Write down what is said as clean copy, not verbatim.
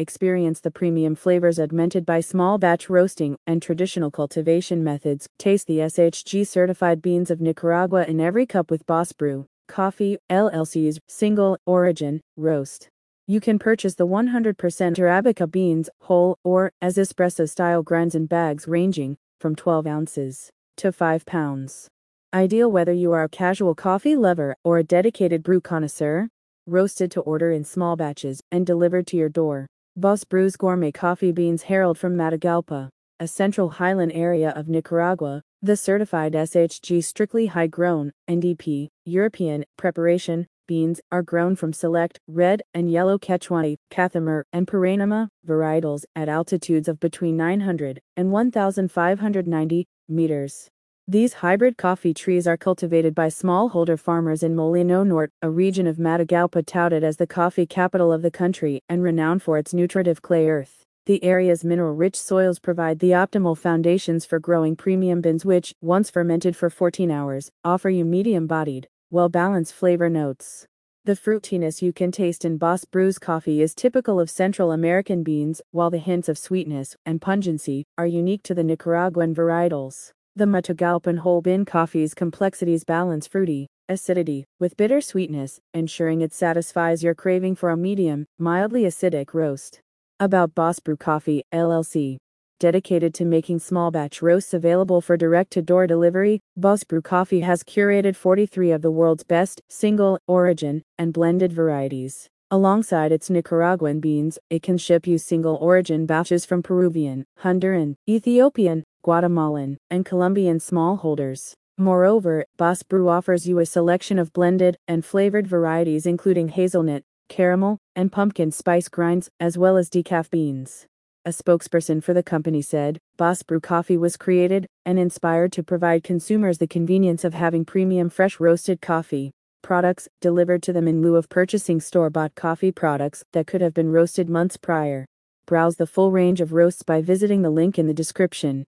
experience the premium flavors augmented by small batch roasting and traditional cultivation methods. Taste the SHG certified beans of Nicaragua in every cup with Boss Brew Coffee LLC's single origin roast. You can purchase the 100% Arabica beans whole or as espresso style grinds in bags ranging from 12 ounces to 5 pounds. Ideal whether you are a casual coffee lover or a dedicated brew connoisseur. Roasted to order in small batches and delivered to your door. Boss Brew's gourmet coffee beans herald from Matagalpa, a central highland area of Nicaragua. The certified SHG strictly high-grown, NDP, European, preparation, beans are grown from select, red and yellow Quechua, Catimor, and Paranama varietals at altitudes of between 900 and 1,590 meters. These hybrid coffee trees are cultivated by smallholder farmers in Molino Norte, a region of Matagalpa touted as the coffee capital of the country and renowned for its nutritive clay earth. The area's mineral-rich soils provide the optimal foundations for growing premium beans which, once fermented for 14 hours, offer you medium-bodied, well-balanced flavor notes. The fruitiness you can taste in Boss Brew's coffee is typical of Central American beans, while the hints of sweetness and pungency are unique to the Nicaraguan varietals. The Matagalpan whole bean coffee's complexities balance fruity acidity with bitter sweetness, ensuring it satisfies your craving for a medium, mildly acidic roast. About Boss Brew Coffee, LLC. Dedicated to making small batch roasts available for direct-to-door delivery, Boss Brew Coffee has curated 43 of the world's best single, origin, and blended varieties. Alongside its Nicaraguan beans, it can ship you single origin batches from Peruvian, Honduran, Ethiopian, Guatemalan, and Colombian smallholders. Moreover, Boss Brew offers you a selection of blended and flavored varieties including hazelnut, caramel, and pumpkin spice grinds, as well as decaf beans. A spokesperson for the company said, Boss Brew Coffee was created and inspired to provide consumers the convenience of having premium fresh roasted coffee products delivered to them in lieu of purchasing store-bought coffee products that could have been roasted months prior. Browse the full range of roasts by visiting the link in the description.